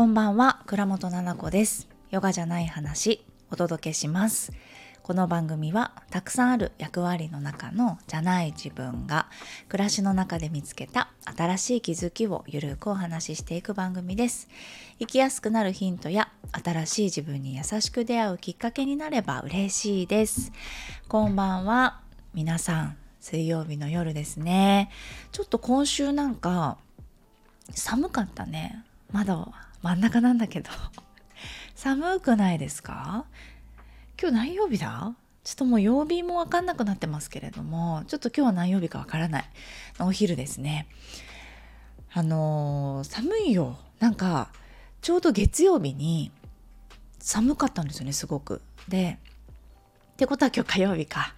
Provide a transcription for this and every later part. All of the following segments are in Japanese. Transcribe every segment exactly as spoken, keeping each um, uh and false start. こんばんは、倉本七子です。ヨガじゃない話、お届けします。この番組はたくさんある役割の中のじゃない自分が暮らしの中で見つけた新しい気づきをゆるくお話ししていく番組です。生きやすくなるヒントや新しい自分に優しく出会うきっかけになれば嬉しいです。こんばんは皆さん、水曜日の夜ですね。ちょっと今週なんか寒かったね。まだ真ん中なんだけど寒くないですか？今日何曜日だ？ちょっともう曜日も分かんなくなってますけれども、ちょっと今日は何曜日か分からない。お昼ですね。あのー、寒いよ。なんかちょうど月曜日に寒かったんですよね、すごく。で、ってことは今日火曜日か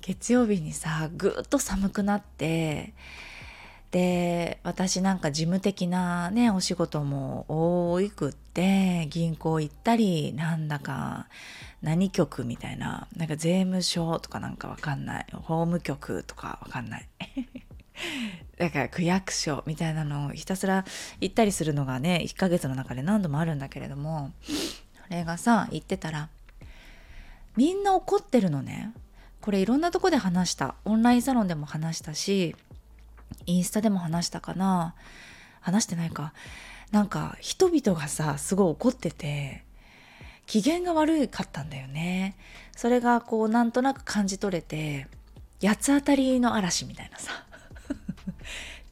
月曜日にさ、ぐーっと寒くなって、で私なんか事務的なねお仕事も多くって、銀行行ったりなんだか何局みたいな、なんか税務署とかなんかわかんない、法務局とかわかんないだから区役所みたいなのをひたすら行ったりするのがねいっかげつの中で何度もあるんだけれども、それがさ行ってたらみんな怒ってるのね。これいろんなとこで話した、オンラインサロンでも話したし、インスタでも話したかな、話してないか。なんか人々がさすごい怒ってて機嫌が悪かったんだよね。それがこうなんとなく感じ取れて、八つ当たりの嵐みたいなさ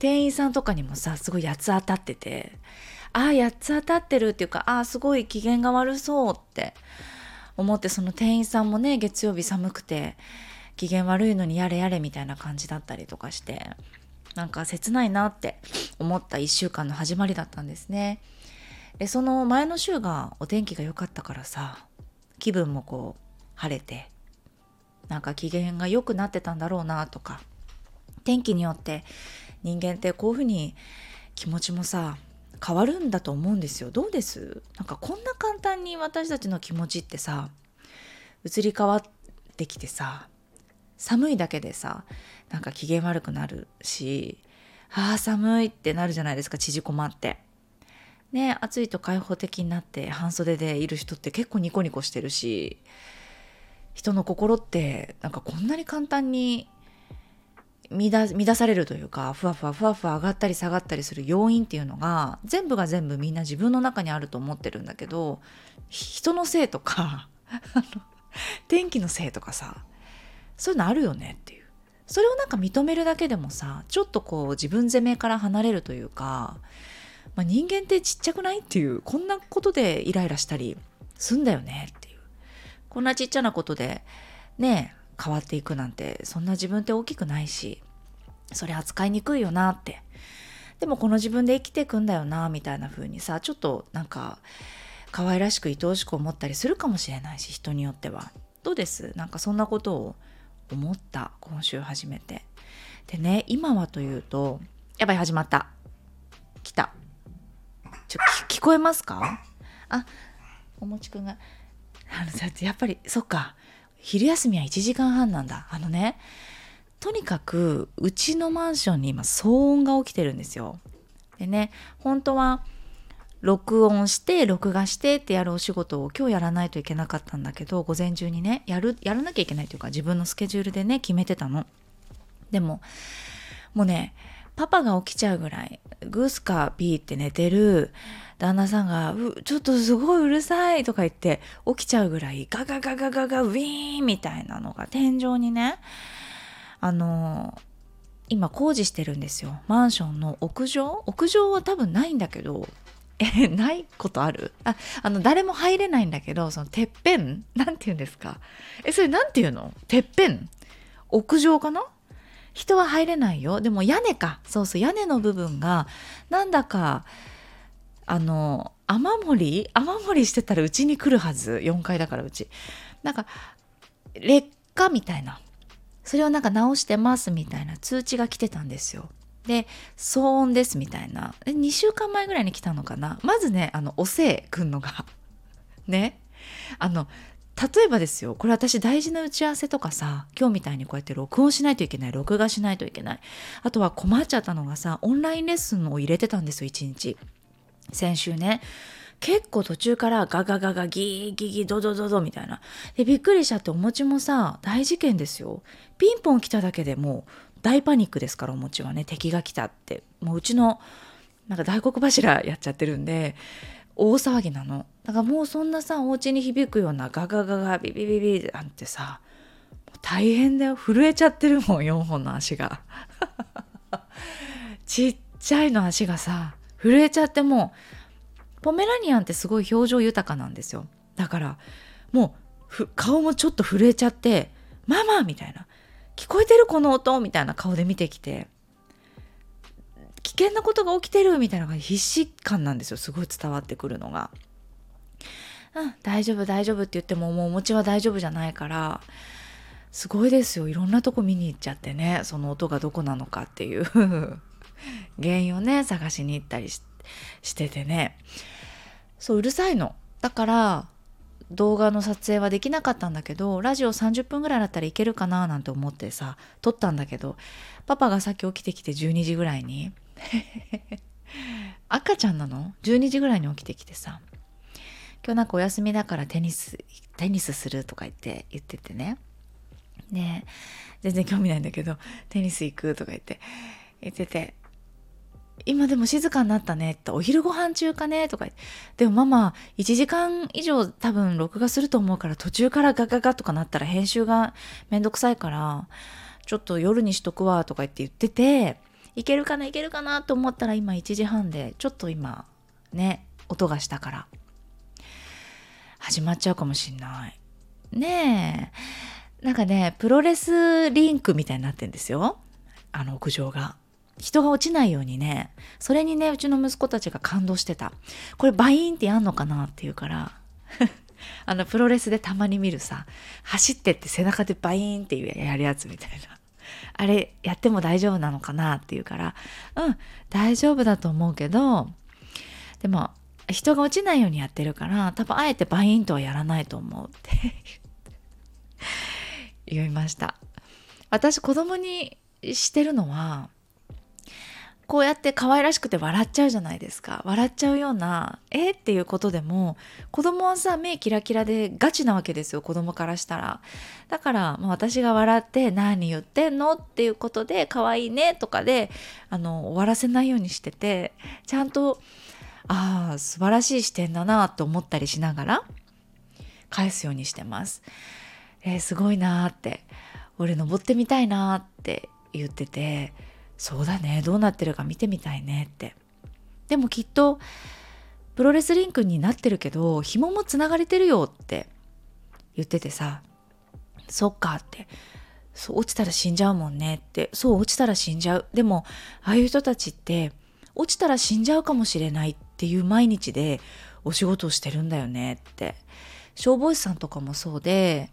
店員さんとかにもさすごい八つ当たってて、ああ八つ当たってるっていうか、ああすごい機嫌が悪そうって思って、その店員さんもね月曜日寒くて機嫌悪いのにやれやれみたいな感じだったりとかして、なんか切ないなって思ったいっしゅうかんの始まりだったんですね。でその前の週がお天気が良かったからさ、気分もこう晴れて、なんか機嫌が良くなってたんだろうなとか、天気によって人間ってこういうふうに気持ちもさ変わるんだと思うんですよ。どうです？なんかこんな簡単に私たちの気持ちってさ移り変わってきてさ、寒いだけでさなんか機嫌悪くなるし、あー寒いってなるじゃないですか、縮こまってね。暑いと開放的になって半袖でいる人って結構ニコニコしてるし、人の心ってなんかこんなに簡単に乱、乱されるというか、ふわふわふわふわ上がったり下がったりする要因っていうのが全部が全部みんな自分の中にあると思ってるんだけど、人のせいとか天気のせいとかさ、そういうのあるよねっていう。それをなんか認めるだけでもさ、ちょっとこう自分責めから離れるというか、まあ、人間ってちっちゃくないっていう、こんなことでイライラしたりすんだよねっていう。こんなちっちゃなことでね変わっていくなんて、そんな自分って大きくないし、それ扱いにくいよなって、でもこの自分で生きていくんだよなみたいな風にさ、ちょっとなんか可愛らしく愛おしく思ったりするかもしれないし、人によっては。どうです？なんかそんなことを思った今週初めてでね。今はというと、やばい始まった来た、ちょ聞こえますか？あ、おもちくんがあのやっぱりそっか昼休みはいちじかんはんなんだ。あのね、とにかくうちのマンションに今騒音が起きてるんですよ。でね、本当は録音して録画してってやるお仕事を今日やらないといけなかったんだけど、午前中にねやるやらなきゃいけないというか自分のスケジュールでね決めてたの。でももうね、パパが起きちゃうぐらい、グースかピーって寝てる旦那さんがうちょっとすごいうるさいとか言って起きちゃうぐらい、ガガガガガガウィーンみたいなのが天井にね、あのー、今工事してるんですよ、マンションの屋上。屋上は多分ないんだけど、え、ないことある？あ、あの誰も入れないんだけど、そのてっぺん、なんていうんですか？え、それなんていうの？てっぺん？屋上かな？人は入れないよ。でも屋根か、そうそう屋根の部分がなんだかあの雨漏り雨漏りしてたらうちに来るはず。よんかいだからうち、なんか劣化みたいな、それをなんか直してますみたいな通知が来てたんですよ。で騒音ですみたいな、にしゅうかんまえぐらいに来たのかな。まずね、あのおせえくんのがね、あの例えばですよ、これ私大事な打ち合わせとかさ、今日みたいにこうやって録音しないといけない、録画しないといけない、あとは困っちゃったのがさ、オンラインレッスンを入れてたんですよ一日。先週ね、結構途中からガガガガギーギギドドドドみたいなで、びっくりしちゃって、お餅もさ大事件ですよ。ピンポン来ただけでもう大パニックですから、お餅はね、敵が来たって、もううちのなんか大黒柱やっちゃってるんで大騒ぎなの。だからもうそんなさ、お家に響くようなガガガガビビビビなんてさ、もう大変だよ、震えちゃってるもん、よんほんの足がちっちゃいの足がさ震えちゃって、もうポメラニアンってすごい表情豊かなんですよ。だからもう顔もちょっと震えちゃって、ママみたいな、聞こえてるこの音みたいな顔で見てきて、危険なことが起きてるみたいな必死感なんですよ、すごい伝わってくるのが。うん、大丈夫大丈夫って言っても、もうお餅は大丈夫じゃないから、すごいですよ、いろんなとこ見に行っちゃってね、その音がどこなのかっていう原因をね探しに行ったり し, しててね、そう、うるさいの。だから動画の撮影はできなかったんだけど、ラジオさんじゅっぷんぐらいだったらいけるかななんて思ってさ撮ったんだけど、パパがさっき起きてきてじゅうにじぐらいに赤ちゃんなのじゅうにじぐらいに起きてきてさ、今日なんかお休みだからテニステニスするとか言って言っててね、ね全然興味ないんだけど、テニス行くとか言って言ってて、今でも静かになったねって、お昼ご飯中かねとか言って、でもママいちじかん以上多分録画すると思うから、途中からガガガとかなったら編集がめんどくさいからちょっと夜にしとくわとか言って言ってて、いけるかないけるかなと思ったら今いちじはんで、ちょっと今ね音がしたから始まっちゃうかもしんないね。えなんかね、プロレスリンクみたいになってんですよ、あの屋上が。人が落ちないようにね、それにねうちの息子たちが感動してた。これバイーンってやんのかなっていうからあのプロレスでたまに見るさ、走ってって背中でバイーンってやるやつみたいな、あれやっても大丈夫なのかなっていうから、うん大丈夫だと思うけど、でも人が落ちないようにやってるから、多分あえてバインとはやらないと思うって言いました。私子供にしてるのは、こうやって可愛らしくて笑っちゃうじゃないですか。笑っちゃうようなえっていうことでも、子供はさ目キラキラでガチなわけですよ、子供からしたら。だからもう私が笑って何言ってんのっていうことで、可愛いねとかであの終わらせないようにしてて、ちゃんとああ素晴らしい視点だなと思ったりしながら返すようにしてます。えー、すごいなーって、俺登ってみたいなーって言ってて、そうだね、どうなってるか見てみたいねって。でもきっとプロレスリンクになってるけど紐もつながれてるよって言っててさ、そっかって、そう落ちたら死んじゃうもんねって、そう落ちたら死んじゃう、でもああいう人たちって落ちたら死んじゃうかもしれないっていう毎日でお仕事をしてるんだよねって。消防士さんとかもそうで、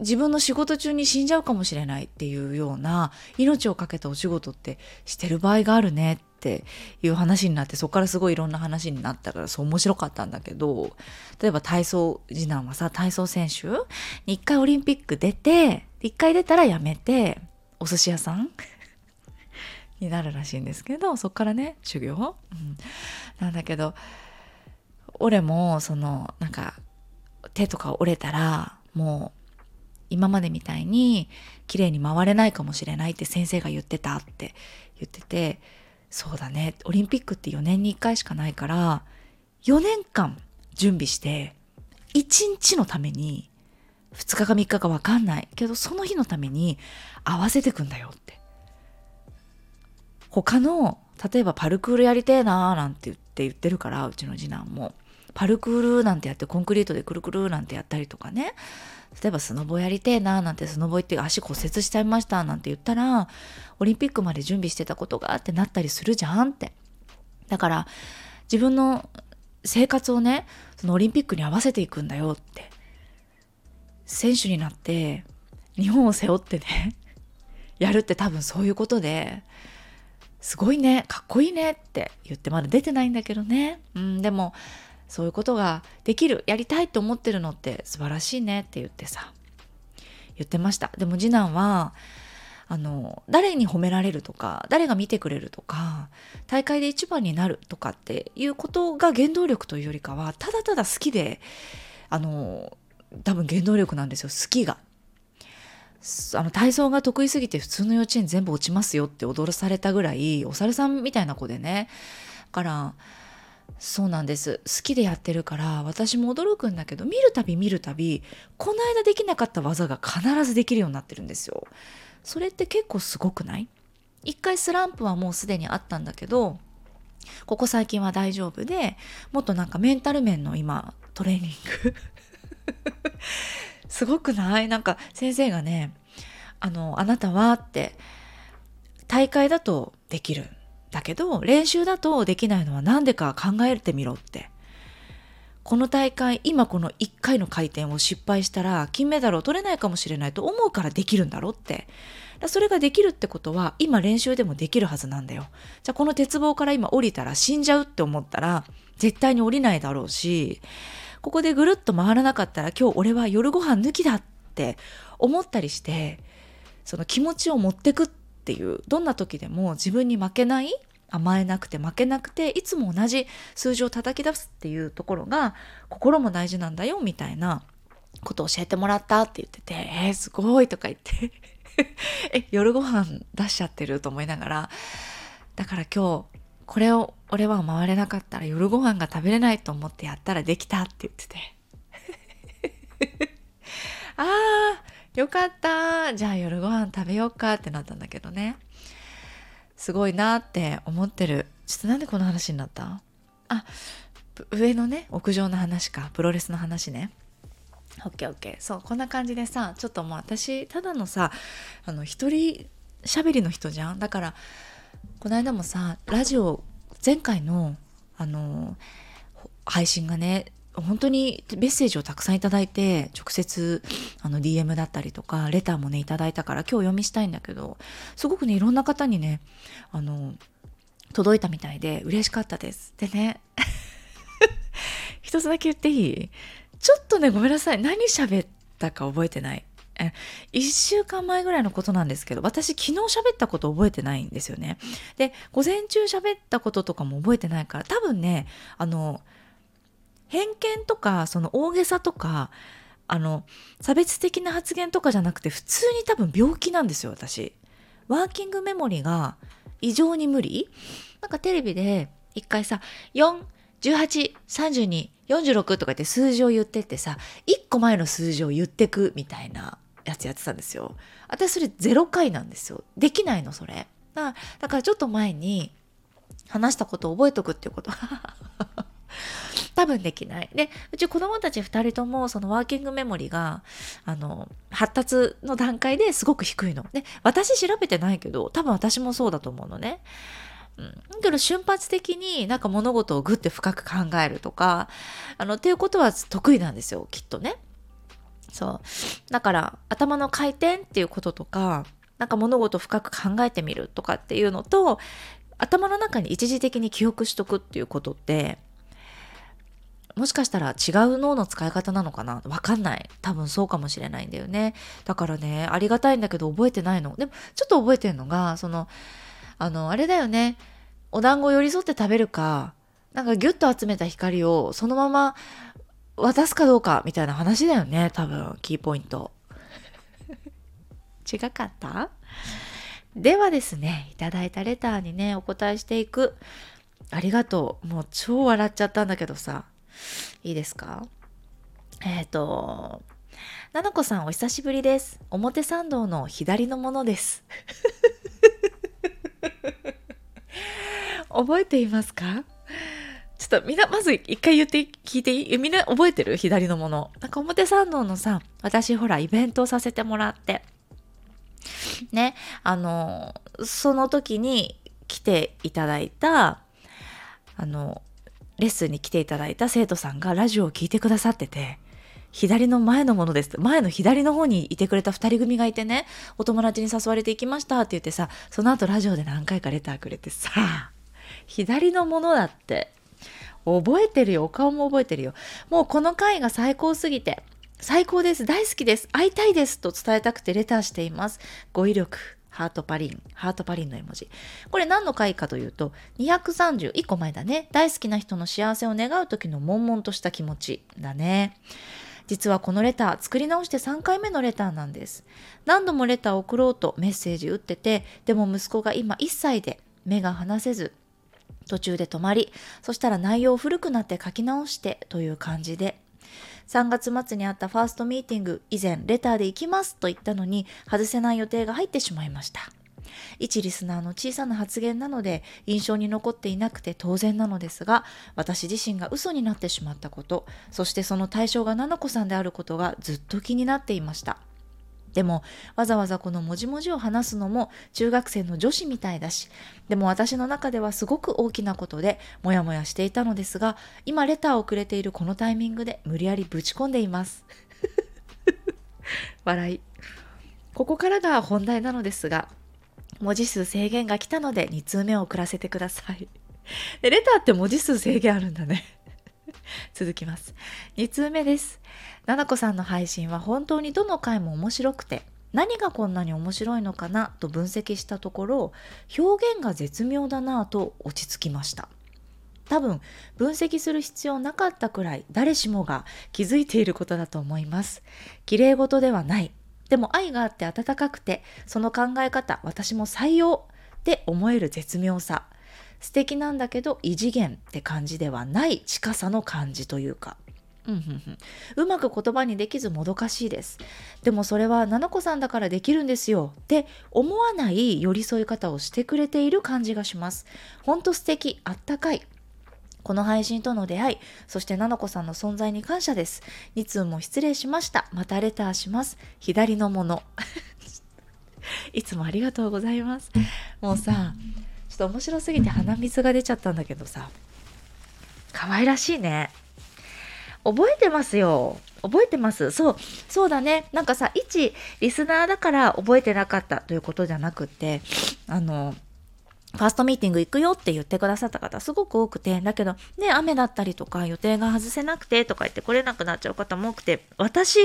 自分の仕事中に死んじゃうかもしれないっていうような命をかけたお仕事ってしてる場合があるねっていう話になって、そこからすごいいろんな話になったから、そう面白かったんだけど、例えば体操、次男はさ体操選手に一回オリンピック出て、一回出たらやめてお寿司屋さんになるらしいんですけど、そこからね修行、うん、なんだけど、俺もそのなんか手とか折れたらもう今までみたいに綺麗に回れないかもしれないって先生が言ってたって言ってて、そうだね、オリンピックってよねんにいっかいしかないから、よねんかん準備していちにちのために、ふつかかみっかか分かんないけど、その日のために合わせてくんだよって。他の例えばパルクールやりてえなーなんて言って言ってるから、うちの次男もパルクールなんてやって、コンクリートでくるくるなんてやったりとかね、例えばスノボやりてえななんて、スノボ行って足骨折しちゃいましたなんて言ったら、オリンピックまで準備してたことがってなったりするじゃんって。だから自分の生活をね、そのオリンピックに合わせていくんだよって。選手になって日本を背負ってねやるって、多分そういうことで、すごいね、かっこいいねって言って、まだ出てないんだけどね、うん、でもそういうことができる、やりたいと思ってるのって素晴らしいねって言ってさ、言ってました。でも次男はあの誰に褒められるとか、誰が見てくれるとか、大会で一番になるとかっていうことが原動力というよりかは、ただただ好きで、あの多分原動力なんですよ、好きが。あの体操が得意すぎて普通の幼稚園全部落ちますよって踊らされたぐらい、お猿さんみたいな子でね。だからそうなんです、好きでやってるから。私も驚くんだけど、見るたび見るたびこの間できなかった技が必ずできるようになってるんですよ。それって結構すごくない？一回スランプはもうすでにあったんだけど、ここ最近は大丈夫で、もっとなんかメンタル面の今トレーニングすごくない？なんか先生がね、あの、あなたはって大会だとできるんだけど練習だとできないのはなんでか考えてみろって、この大会今このいっかいの回転を失敗したら金メダルを取れないかもしれないと思うからできるんだろって、それができるってことは今練習でもできるはずなんだよ。じゃあこの鉄棒から今降りたら死んじゃうって思ったら絶対に降りないだろうし、ここでぐるっと回らなかったら今日俺は夜ご飯抜きだって思ったりして、その気持ちを持ってくっていう、どんな時でも自分に負けない、甘えなくて負けなくて、いつも同じ数字を叩き出すっていうところが心も大事なんだよみたいなことを教えてもらったって言ってて、えー、すごいとか言ってえ、夜ご飯出しちゃってると思いながら、だから今日これを俺は回れなかったら夜ご飯が食べれないと思ってやったらできたって言っててあーよかった、じゃあ夜ご飯食べようかってなったんだけどね。すごいなって思ってる。ちょっとなんでこの話になった？あ、上のね、屋上の話か、プロレスの話ね。オッケーオッケー。そう、こんな感じでさ、ちょっともう私ただのさ、あの一人喋りの人じゃん。だからこの間もさ、ラジオ前回のあの配信がね、本当にメッセージをたくさんいただいて、直接あの ディーエム だったりとかレターもねいただいたから、今日読みしたいんだけど、すごくねいろんな方にねあの届いたみたいで嬉しかったです。でね一つだけ言っていい？ちょっとねごめんなさい、何喋ったか覚えてない。えいっしゅうかんまえぐらいのことなんですけど、私昨日喋ったこと覚えてないんですよね。で午前中喋ったこととかも覚えてないから、多分ねあの偏見とかその大げさとかあの差別的な発言とかじゃなくて、普通に多分病気なんですよ私。ワーキングメモリが異常に無理。なんかテレビで一回さよん、じゅうはち、さんじゅうに、よんじゅうろくとか言って数字を言ってってさ、いっこまえの数字を言ってくみたいなやつやってたんですよ。私それゼロかいなんですよ。できないのそれ。だからちょっと前に話したことを覚えとくっていうこと多分できない。で、うち子供たちふたりともそのワーキングメモリがあの発達の段階ですごく低いの。で、私調べてないけど、多分私もそうだと思うのね。うん、けど瞬発的になんか物事をグッて深く考えるとか、あのっていうことは得意なんですよ、きっとね。そう。だから頭の回転っていうこととか、なんか物事を深く考えてみるとかっていうのと、頭の中に一時的に記憶しとくっていうことって。もしかしたら違う脳の使い方なのかな、わかんない。多分そうかもしれないんだよね。だからねありがたいんだけど覚えてないの。でもちょっと覚えてるのがそのあのあれだよね、お団子寄り添って食べるか、なんかギュッと集めた光をそのまま渡すかどうかみたいな話だよね、多分キーポイント違かった？ではですね、いただいたレターにねお答えしていく。ありがとう。もう超笑っちゃったんだけどさ、いいですか？えっと、ななこさんお久しぶりです。表参道の左のものです覚えていますか？ちょっとみんなまず一回言って聞いていい？みんな覚えてる？左のもの。なんか表参道のさ、私ほらイベントをさせてもらってね、あのその時に来ていただいたあのレッスンに来ていただいた生徒さんがラジオを聞いてくださってて、左の前のものですって、前の左の方にいてくれたふたり組がいてね、お友達に誘われて行きましたって言ってさ、その後ラジオで何回かレターくれてさ、左のものだって覚えてるよ、お顔も覚えてるよ、もうこの回が最高すぎて、最高です、大好きです、会いたいですと伝えたくてレターしています。語彙力、ハートパリン、ハートパリンの絵文字。これ何の回かというと、にひゃくさんじゅう、いっこまえだね。大好きな人の幸せを願う時の悶々とした気持ちだね。実はこのレター、作り直してさんかいめのレターなんです。何度もレターを送ろうとメッセージ打ってて、でも息子が今いっさいで目が離せず、途中で止まり、そしたら内容古くなって書き直してという感じで、さんがつ末にあったファーストミーティング、以前レターで行きますと言ったのに外せない予定が入ってしまいました。一リスナーの小さな発言なので印象に残っていなくて当然なのですが、私自身が嘘になってしまったこと、そしてその対象がななこさんであることがずっと気になっていました。でもわざわざこのもじもじを話すのも中学生の女子みたいだし、でも私の中ではすごく大きなことでモヤモヤしていたのですが、今レターをくれているこのタイミングで無理やりぶち込んでいます。 笑い。ここからが本題なのですが、文字数制限が来たのでに通目を送らせてください。でレターって文字数制限あるんだね。続きます。に通目です。ななこさんの配信は本当にどの回も面白くて、何がこんなに面白いのかなと分析したところ、表現が絶妙だなと落ち着きました。多分分析する必要なかったくらい誰しもが気づいていることだと思います。綺麗事ではない、でも愛があって温かくて、その考え方私も採用って思える絶妙さ、素敵なんだけど異次元って感じではない近さの感じというか、うんうんうん、うまく言葉にできずもどかしいです。でもそれはななこさんだからできるんですよって思わない寄り添い方をしてくれている感じがします。ほんと素敵、あったかい。この配信との出会い、そしてななこさんの存在に感謝です。に通も失礼しました。またレターします。左のもの。いつもありがとうございます。もうさ、ちょっと面白すぎて鼻水が出ちゃったんだけどさ、可愛らしいね。覚えてますよ、覚えてます。そうそうだね。なんかさ、一リスナーだから覚えてなかったということじゃなくって、あのファーストミーティング行くよって言ってくださった方すごく多くて、だけどね、雨だったりとか予定が外せなくてとか言って来れなくなっちゃう方も多くて、私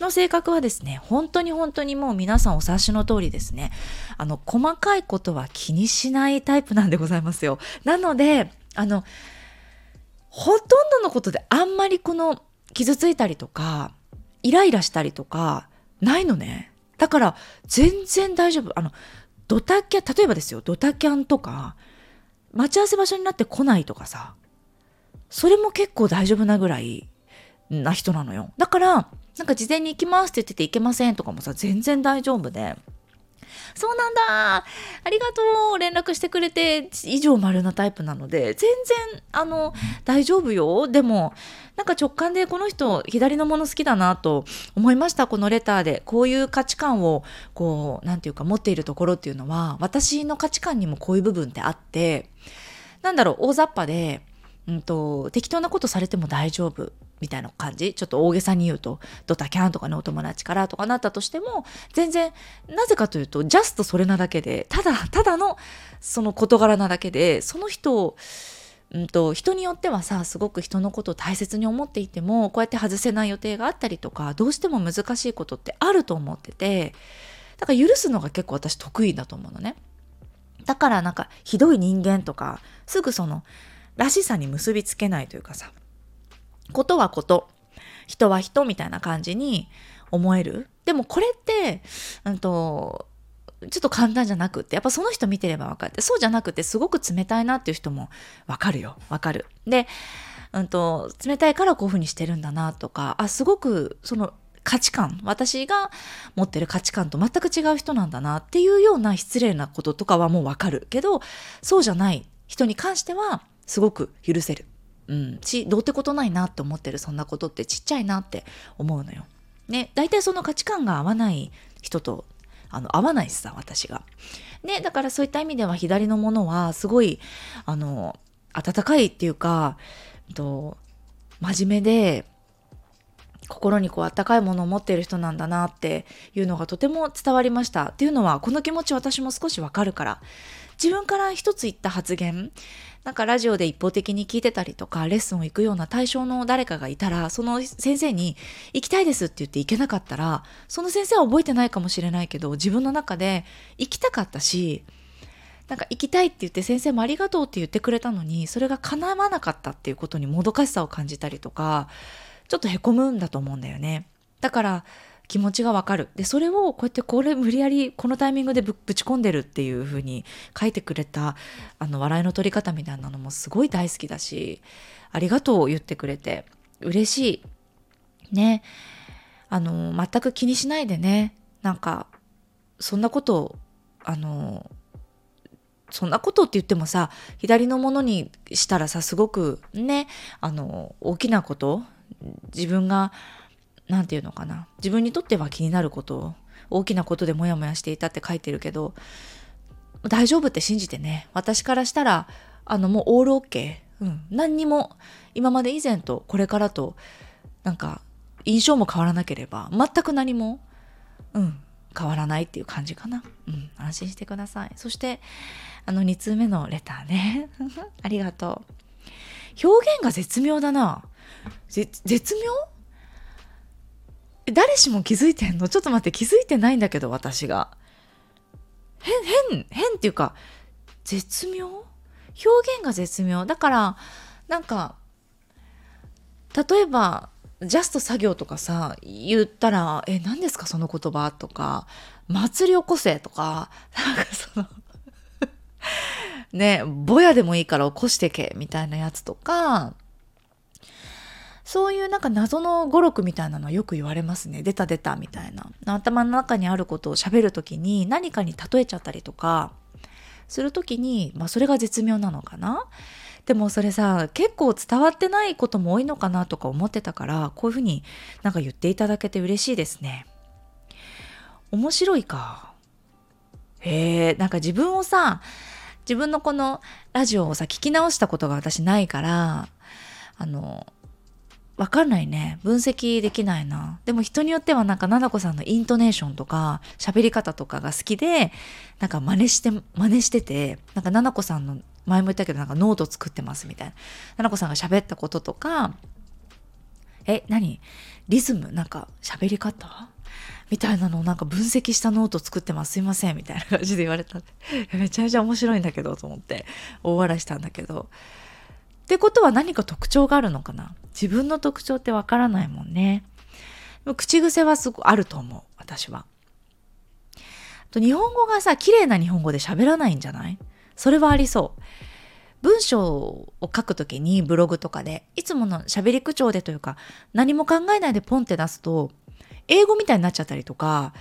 の性格はですね、本当に本当にもう皆さんお察しの通りですね、あの細かいことは気にしないタイプなんでございますよ。なのであのほとんどのことであんまりこの傷ついたりとかイライラしたりとかないのね。だから全然大丈夫。あのドタキャン、例えばですよ、ドタキャンとか待ち合わせ場所になって来ないとかさ、それも結構大丈夫なぐらいな人なのよ。だからなんか事前に行きますって言ってて行けませんとかもさ、全然大丈夫で、そうなんだ、ありがとう、連絡してくれて、以上丸なタイプなので、全然あの大丈夫よ。でもなんか直感でこの人左のもの好きだなと思いました。このレターでこういう価値観をこうなんていうか持っているところっていうのは、私の価値観にもこういう部分ってあって、なんだろう、大雑把で、うんと、適当なことされても大丈夫みたいな感じ。ちょっと大げさに言うと、ドタキャンとかね、お友達からとかなったとしても、全然なぜかというとジャストそれなだけで、ただただのその事柄なだけで、その人を、うんと、人によってはさ、すごく人のことを大切に思っていても、こうやって外せない予定があったりとか、どうしても難しいことってあると思ってて、だから許すのが結構私得意だと思うのね。だからなんかひどい人間とか、すぐそのらしさに結びつけないというかさ、ことはこと、人は人みたいな感じに思える。でもこれって、うんと、ちょっと簡単じゃなくって、やっぱその人見てれば分かって、そうじゃなくてすごく冷たいなっていう人も分かるよ、分かる。で、うんと、冷たいからこういうふうにしてるんだなとか、あ、すごくその価値観、私が持ってる価値観と全く違う人なんだなっていうような失礼なこととかはもう分かるけど、そうじゃない人に関してはすごく許せる。うん、しどうってことないなって思ってる、そんなことってちっちゃいなって思うのよ、ね、だいたいその価値観が合わない人とあの合わないしさ、私が、ね、だからそういった意味では左のものはすごいあの温かいっていうか、と真面目で心にこう温かいものを持っている人なんだなっていうのがとても伝わりました。っていうのはこの気持ち私も少しわかるから、自分から一つ言った発言なんかラジオで一方的に聞いてたりとか、レッスンを行くような対象の誰かがいたら、その先生に行きたいですって言って行けなかったら、その先生は覚えてないかもしれないけど、自分の中で行きたかったし、なんか行きたいって言って先生もありがとうって言ってくれたのに、それが叶わなかったっていうことにもどかしさを感じたりとか、ちょっとへこむんだと思うんだよね。だから気持ちがわかる。で、それをこうやってこれ無理やりこのタイミングで ぶ, ぶち込んでるっていう風に書いてくれた、あの笑いの取り方みたいなのもすごい大好きだし、ありがとう言ってくれて嬉しいね。あの全く気にしないでね、なんかそんなことをあのそんなことって言ってもさ、左のものにしたらさ、すごくね、あの大きなこと、自分がなんていうのかな、自分にとっては気になること、大きなことでモヤモヤしていたって書いてるけど、大丈夫って信じてね。私からしたらあのもうオールオッケー、うん、何にも今まで以前とこれからとなんか印象も変わらなければ全く何も、うん、変わらないっていう感じかな、うん、安心してください。そしてあのに通目のレターねありがとう。表現が絶妙だな。ぜ絶妙誰しも気づいてんの？ちょっと待って、気づいてないんだけど私が。変、変、変っていうか、絶妙？表現が絶妙。だから、なんか、例えば、ジャスト作業とかさ、言ったら、え、何ですかその言葉とか、祭り起こせとか、なんかその、ね、ぼやでもいいから起こしてけ、みたいなやつとか、そういうなんか謎の語録みたいなのはよく言われますね。出た出たみたいな。頭の中にあることを喋るときに何かに例えちゃったりとかするときに、まあそれが絶妙なのかな。でもそれさ、結構伝わってないことも多いのかなとか思ってたから、こういうふうになんか言っていただけて嬉しいですね。面白いか。へえ、なんか自分をさ、自分のこのラジオをさ、聞き直したことが私ないから、あの、わかんないね。分析できないな。でも人によってはなんか、ななこさんのイントネーションとか、喋り方とかが好きで、なんか真似して、真似してて、なんかななこさんの、前も言ったけどなんかノート作ってますみたいな。ななこさんが喋ったこととか、え、何？リズム？なんか喋り方？みたいなのをなんか分析したノート作ってます。すいません。みたいな感じで言われた。めちゃめちゃ面白いんだけどと思って、大笑いしたんだけど。ってことは何か特徴があるのかな？自分の特徴ってわからないもんね。口癖はすごくあると思う、私は。と日本語がさ、綺麗な日本語で喋らないんじゃない？それはありそう。文章を書くときにブログとかで、いつもの喋り口調でというか、何も考えないでポンって出すと、英語みたいになっちゃったりとか、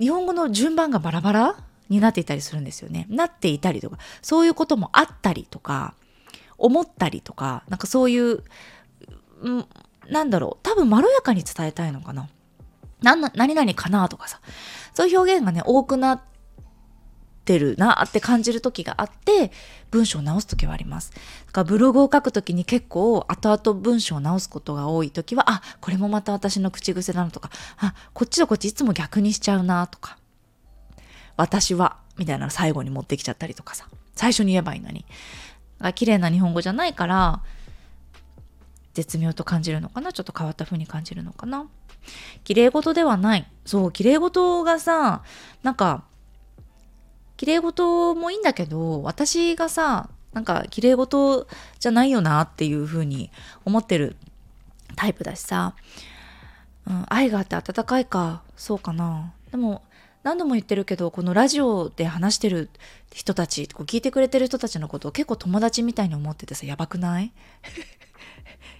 日本語の順番がバラバラになっていたりするんですよね。なっていたりとか、そういうこともあったりとか、思ったりとか、なんかそういう、んなんだろう、多分まろやかに伝えたいのかな。なんな何々かなとかさ、そういう表現がね、多くなってるなって感じる時があって、文章を直す時はあります。だからブログを書く時に結構後々文章を直すことが多い時は、あ、これもまた私の口癖だなとか、あ、こっちとこっちいつも逆にしちゃうなとか、私はみたいなの最後に持ってきちゃったりとかさ、最初に言えばいいのに。綺麗な日本語じゃないから絶妙と感じるのかな、ちょっと変わった風に感じるのかな。綺麗事ではない。そう、綺麗事がさ、なんか綺麗事もいいんだけど、私がさ、なんか綺麗事じゃないよなっていう風に思ってるタイプだしさ、うん、愛があって温かいか、そうかな。でも何度も言ってるけど、このラジオで話してる人たち、こう聞いてくれてる人たちのことを結構友達みたいに思っててさ、やばくない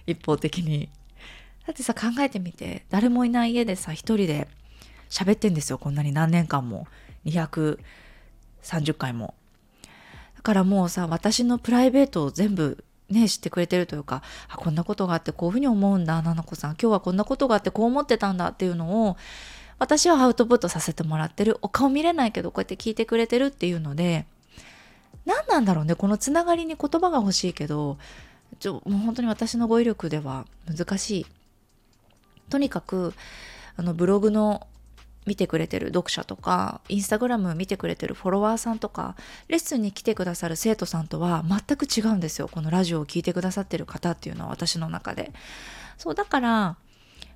一方的に。だってさ、考えてみて、誰もいない家でさ、一人で喋ってんですよ。こんなに何年間もにひゃくさんじゅっかいも。だからもうさ、私のプライベートを全部ね、知ってくれてるというか、あ、こんなことがあってこういうふうに思うんだ、ななこさん今日はこんなことがあってこう思ってたんだっていうのを、私はアウトプットさせてもらってる。お顔見れないけど、こうやって聞いてくれてるっていうので、何なんだろうね、このつながりに言葉が欲しいけど、ちょもう本当に私の語彙力では難しい。とにかくあのブログの見てくれてる読者とか、インスタグラム見てくれてるフォロワーさんとか、レッスンに来てくださる生徒さんとは全く違うんですよ。このラジオを聞いてくださってる方っていうのは私の中で。そうだから、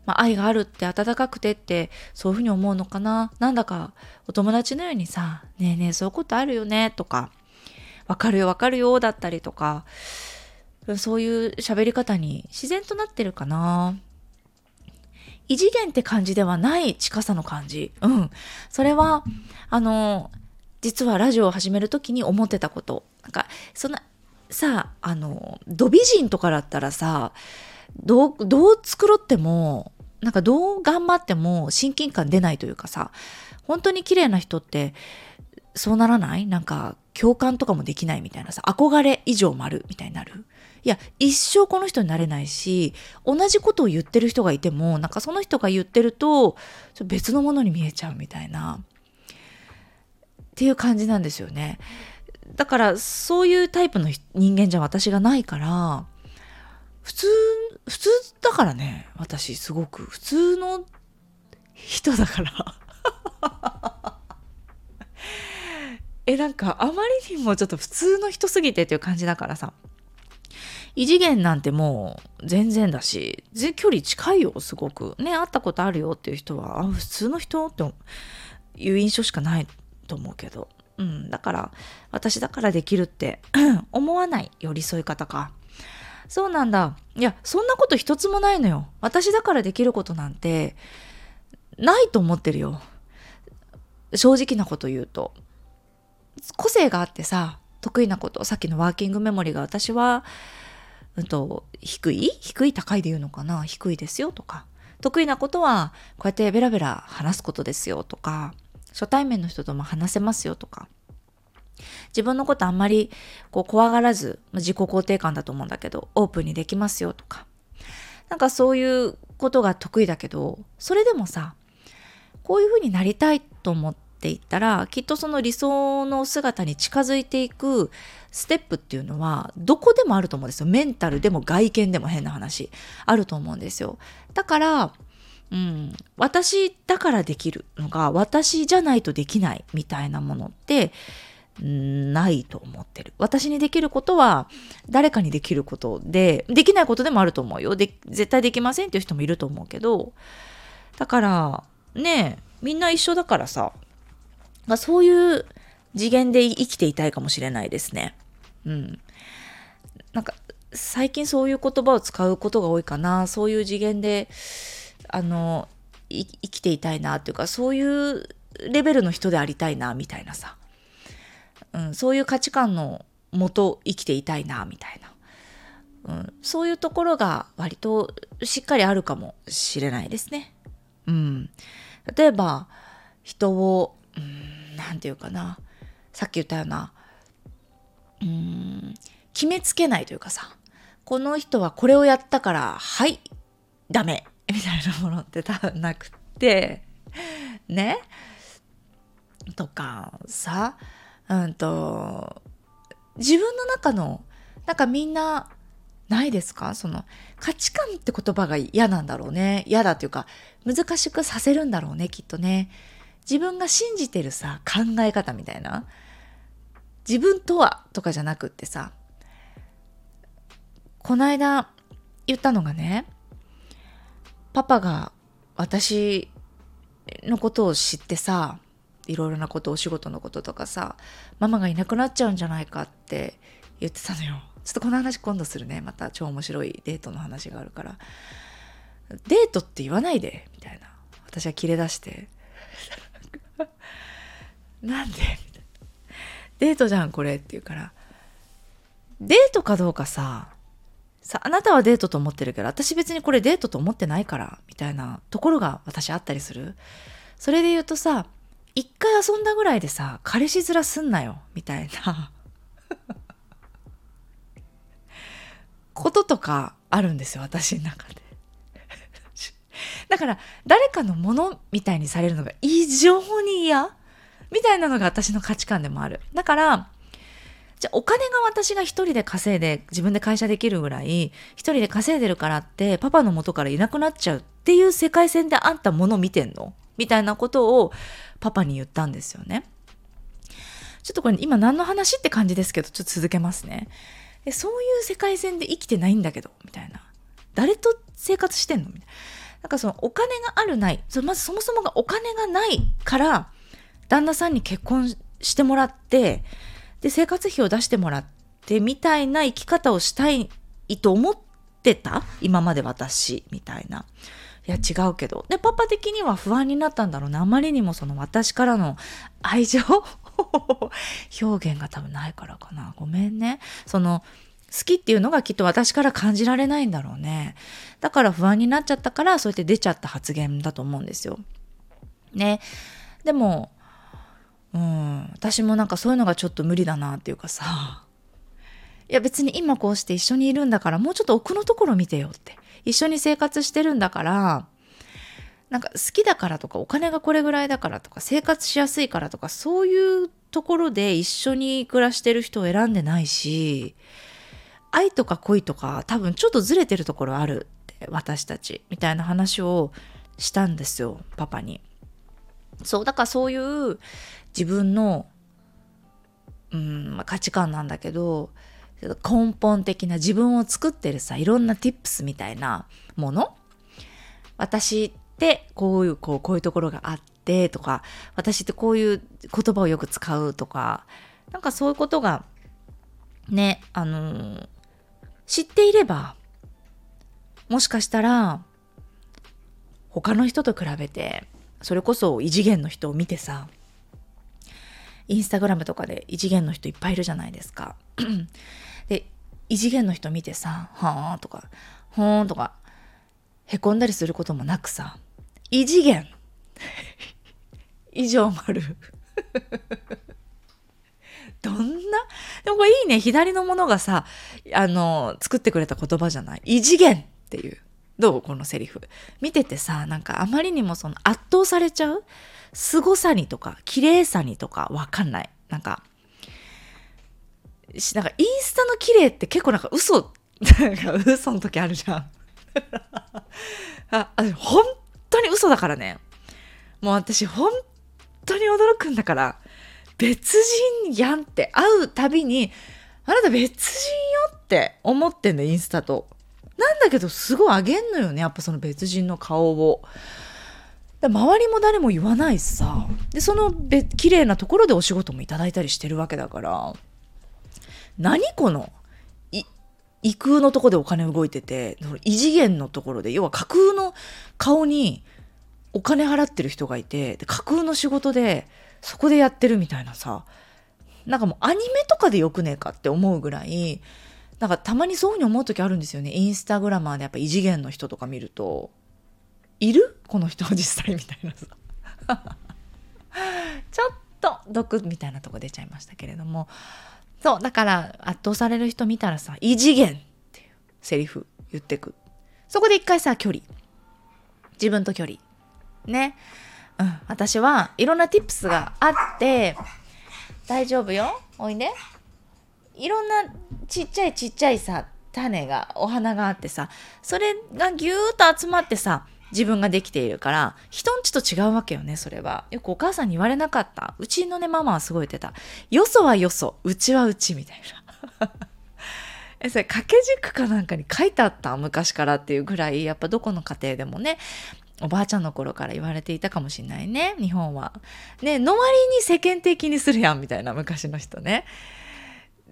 まあ、愛があるって温かくてってそういうふうに思うのかな。なんだかお友達のようにさ、ねえねえそういうことあるよねとか、わかるよわかるよだったりとか、そういう喋り方に自然となってるかな。異次元って感じではない近さの感じ。うん。それは、あの、実はラジオを始めるときに思ってたこと。なんか、その、さ、あの、ド美人とかだったらさ、どう、どう繕っても、なんかどう頑張っても親近感出ないというかさ、本当に綺麗な人って、そうならない？なんか、共感とかもできないみたいなさ、憧れ以上丸みたいになる。いや、一生この人になれないし、同じことを言ってる人がいても、なんかその人が言ってると、ちょっと別のものに見えちゃうみたいな、っていう感じなんですよね。だから、そういうタイプの人間じゃ私がないから、普通、普通だからね、私すごく。普通の人だから。え、なんかあまりにもちょっと普通の人すぎてっていう感じだからさ、異次元なんてもう全然だし、距離近いよすごくね。会ったことあるよっていう人は、あ、普通の人っていう印象しかないと思うけど、うん、だから私だからできるって思わない寄り添い方か。そうなんだ。いや、そんなこと一つもないのよ。私だからできることなんてないと思ってるよ、正直なこと言うと。個性があってさ、得意なこと、さっきのワーキングメモリが私は、うんと、低い低い高いで言うのかな、低いですよとか、得意なことはこうやってベラベラ話すことですよとか、初対面の人とも話せますよとか、自分のことあんまりこう怖がらず、自己肯定感だと思うんだけど、オープンにできますよとか、なんかそういうことが得意だけど、それでもさ、こういうふうになりたいと思ってって言ったら、きっとその理想の姿に近づいていくステップっていうのはどこでもあると思うんですよ。メンタルでも外見でも変な話あると思うんですよ。だから、うん、私だからできるのが私じゃないとできないみたいなものってないと思ってる。私にできることは誰かにできることで、できないことでもあると思うよ。で、絶対できませんっていう人もいると思うけど、だからねえ、みんな一緒だからさ、まあ、そういう次元で生きていたいかもしれないですね。うん。なんか最近そういう言葉を使うことが多いかな。そういう次元であの生きていたいなっていうか、そういうレベルの人でありたいなみたいなさ、うん、そういう価値観のもと生きていたいなみたいな、うん、そういうところが割としっかりあるかもしれないですね。うん。例えば人を、うーん、なんていうかな、さっき言ったような、うーん、決めつけないというかさ、この人はこれをやったからはいダメみたいなものって多分なくってね、とかさ、うんと、自分の中のなんか、みんなないですか？その価値観って言葉が嫌なんだろうね。嫌だというか難しくさせるんだろうね、きっとね。自分が信じてるさ、考え方みたいな、自分とはとかじゃなくってさ、こないだ言ったのがね、パパが私のことを知ってさ、いろいろなこと、お仕事のこととかさ、ママがいなくなっちゃうんじゃないかって言ってたのよ。ちょっとこの話今度するね。また超面白いデートの話があるから。デートって言わないでみたいな、私はキレ出してなんでみたいな、デートじゃんこれって言うから、デートかどうかさ、さあなたはデートと思ってるけど、私別にこれデートと思ってないからみたいなところが私あったりする。それで言うとさ、一回遊んだぐらいでさ、彼氏面すんなよみたいなこととかあるんですよ、私の中で。だから誰かのものみたいにされるのが異常に嫌みたいなのが私の価値観でもある。だからじゃあお金が私が一人で稼いで、自分で会社できるぐらい一人で稼いでるからって、パパの元からいなくなっちゃうっていう世界線であんたもの見てんのみたいなことをパパに言ったんですよね。ちょっとこれ今何の話って感じですけど、ちょっと続けますね。で、そういう世界線で生きてないんだけどみたいな、誰と生活してんのみたいな、なんかそのお金があるない、まずそもそもがお金がないから旦那さんに結婚してもらって、で生活費を出してもらってみたいな生き方をしたいと思ってた今まで私みたいな。いや違うけど、でパパ的には不安になったんだろうね。あまりにもその私からの愛情表現が多分ないからかな。ごめんね。その好きっていうのがきっと私から感じられないんだろうね。だから不安になっちゃったから、そうやって出ちゃった発言だと思うんですよね。でもうん私もなんかそういうのがちょっと無理だなっていうかさ、いや別に今こうして一緒にいるんだから、もうちょっと奥のところ見てよって、一緒に生活してるんだから、なんか好きだからとかお金がこれぐらいだからとか生活しやすいからとか、そういうところで一緒に暮らしてる人を選んでないし、愛とか恋とか多分ちょっとずれてるところあるって私たちみたいな話をしたんですよパパに。そうだからそういう自分の、うん、価値観なんだけど、根本的な自分を作ってるさ、いろんな tips みたいなもの、私ってこういうこうこういうところがあってとか、私ってこういう言葉をよく使うとか、なんかそういうことがね、あのー、知っていれば、もしかしたら他の人と比べて、それこそ異次元の人を見てさ、インスタグラムとかで異次元の人いっぱいいるじゃないですか。で異次元の人見てさ、はーんとかほーんとかへこんだりすることもなくさ、異次元以上丸どんな、でもこれいいね、左のものがさ、あの作ってくれた言葉じゃない、異次元っていう、どうこのセリフ見ててさ、なんかあまりにもその圧倒されちゃう、凄さにとか綺麗さにとかわかんない、なんかなんかインスタの綺麗って結構なんか嘘なんか嘘の時あるじゃんあ本当に嘘だからね、もう私本当に驚くんだから、別人やんって、会うたびにあなた別人よって思ってんの、インスタと。なんだけどすごいあげんのよね、やっぱその別人の顔を。周りも誰も言わないしさ、でその綺麗なところでお仕事もいただいたりしてるわけだから、何この異空のところでお金動いてて、異次元のところで、要は架空の顔にお金払ってる人がいて、で架空の仕事でそこでやってるみたいなさ、なんかもうアニメとかでよくねえかって思うぐらい、なんかたまにそういうふうに思う時あるんですよね。インスタグラマーでやっぱ異次元の人とか見ると、いるこの人実際みたいなさちょっと毒みたいなとこ出ちゃいましたけれども、そうだから圧倒される人見たらさ、異次元っていうセリフ言ってく。そこで一回さ、距離、自分と距離ね、うん、私はいろんな tips があって、大丈夫よおいで、ね、いろんなちっちゃいちっちゃいさ種が、お花があってさ、それがぎゅーっと集まってさ自分ができているから、人んちと違うわけよね。それはよくお母さんに言われなかった？うちのねママはすごい言ってた、よそはよそ、うちはうちみたいなえそれ掛け軸かなんかに書いてあった昔からっていうぐらい、やっぱどこの家庭でもね、おばあちゃんの頃から言われていたかもしれないね、日本はね。の割に世間的にするやんみたいな、昔の人ね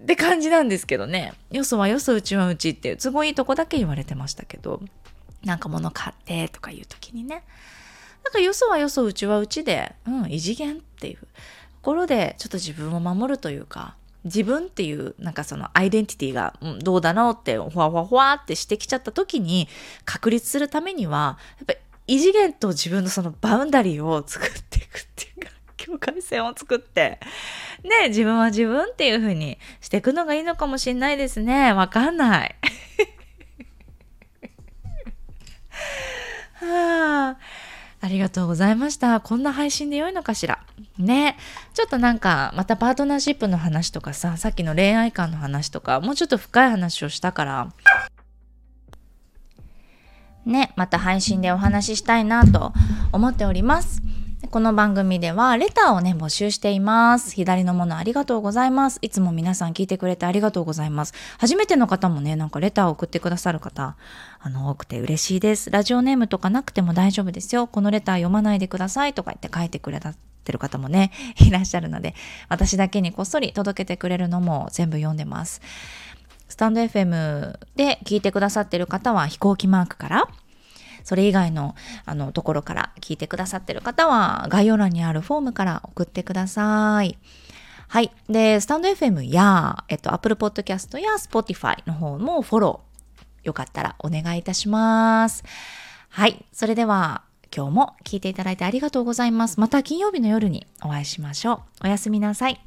って感じなんですけどね。よそはよそ、うちはうちっていう都合いいとこだけ言われてましたけど、なんか物買ってとかいう時にね、なんかよそはよそ、うちはうちで、うん、異次元っていうところでちょっと自分を守るというか、自分っていうなんかそのアイデンティティが、うん、どうだろうってほわほわほわってしてきちゃった時に確立するためには、やっぱり異次元と自分のそのバウンダリーを作っていくっていうか、境界線を作ってね、自分は自分っていう風にしていくのがいいのかもしれないですね。わかんないはあ、ありがとうございました。こんな配信で良いのかしらね。ちょっとなんかまたパートナーシップの話とかさ、さっきの恋愛観の話とか、もうちょっと深い話をしたからね、また配信でお話ししたいなと思っております。この番組ではレターをね募集しています。左のものありがとうございます。いつも皆さん聞いてくれてありがとうございます。初めての方もねなんかレターを送ってくださる方あの多くて嬉しいです。ラジオネームとかなくても大丈夫ですよ。このレター読まないでくださいとか言って書いてくれたってる方もねいらっしゃるので、私だけにこっそり届けてくれるのも全部読んでます。スタンド エフエム で聞いてくださってる方は飛行機マークから、それ以外のあのところから聞いてくださってる方は概要欄にあるフォームから送ってください。はい。で、スタンド エフエム や、えっと、Apple Podcast や Spotify の方もフォロー、よかったらお願いいたします。はい。それでは、今日も聞いていただいてありがとうございます。また金曜日の夜にお会いしましょう。おやすみなさい。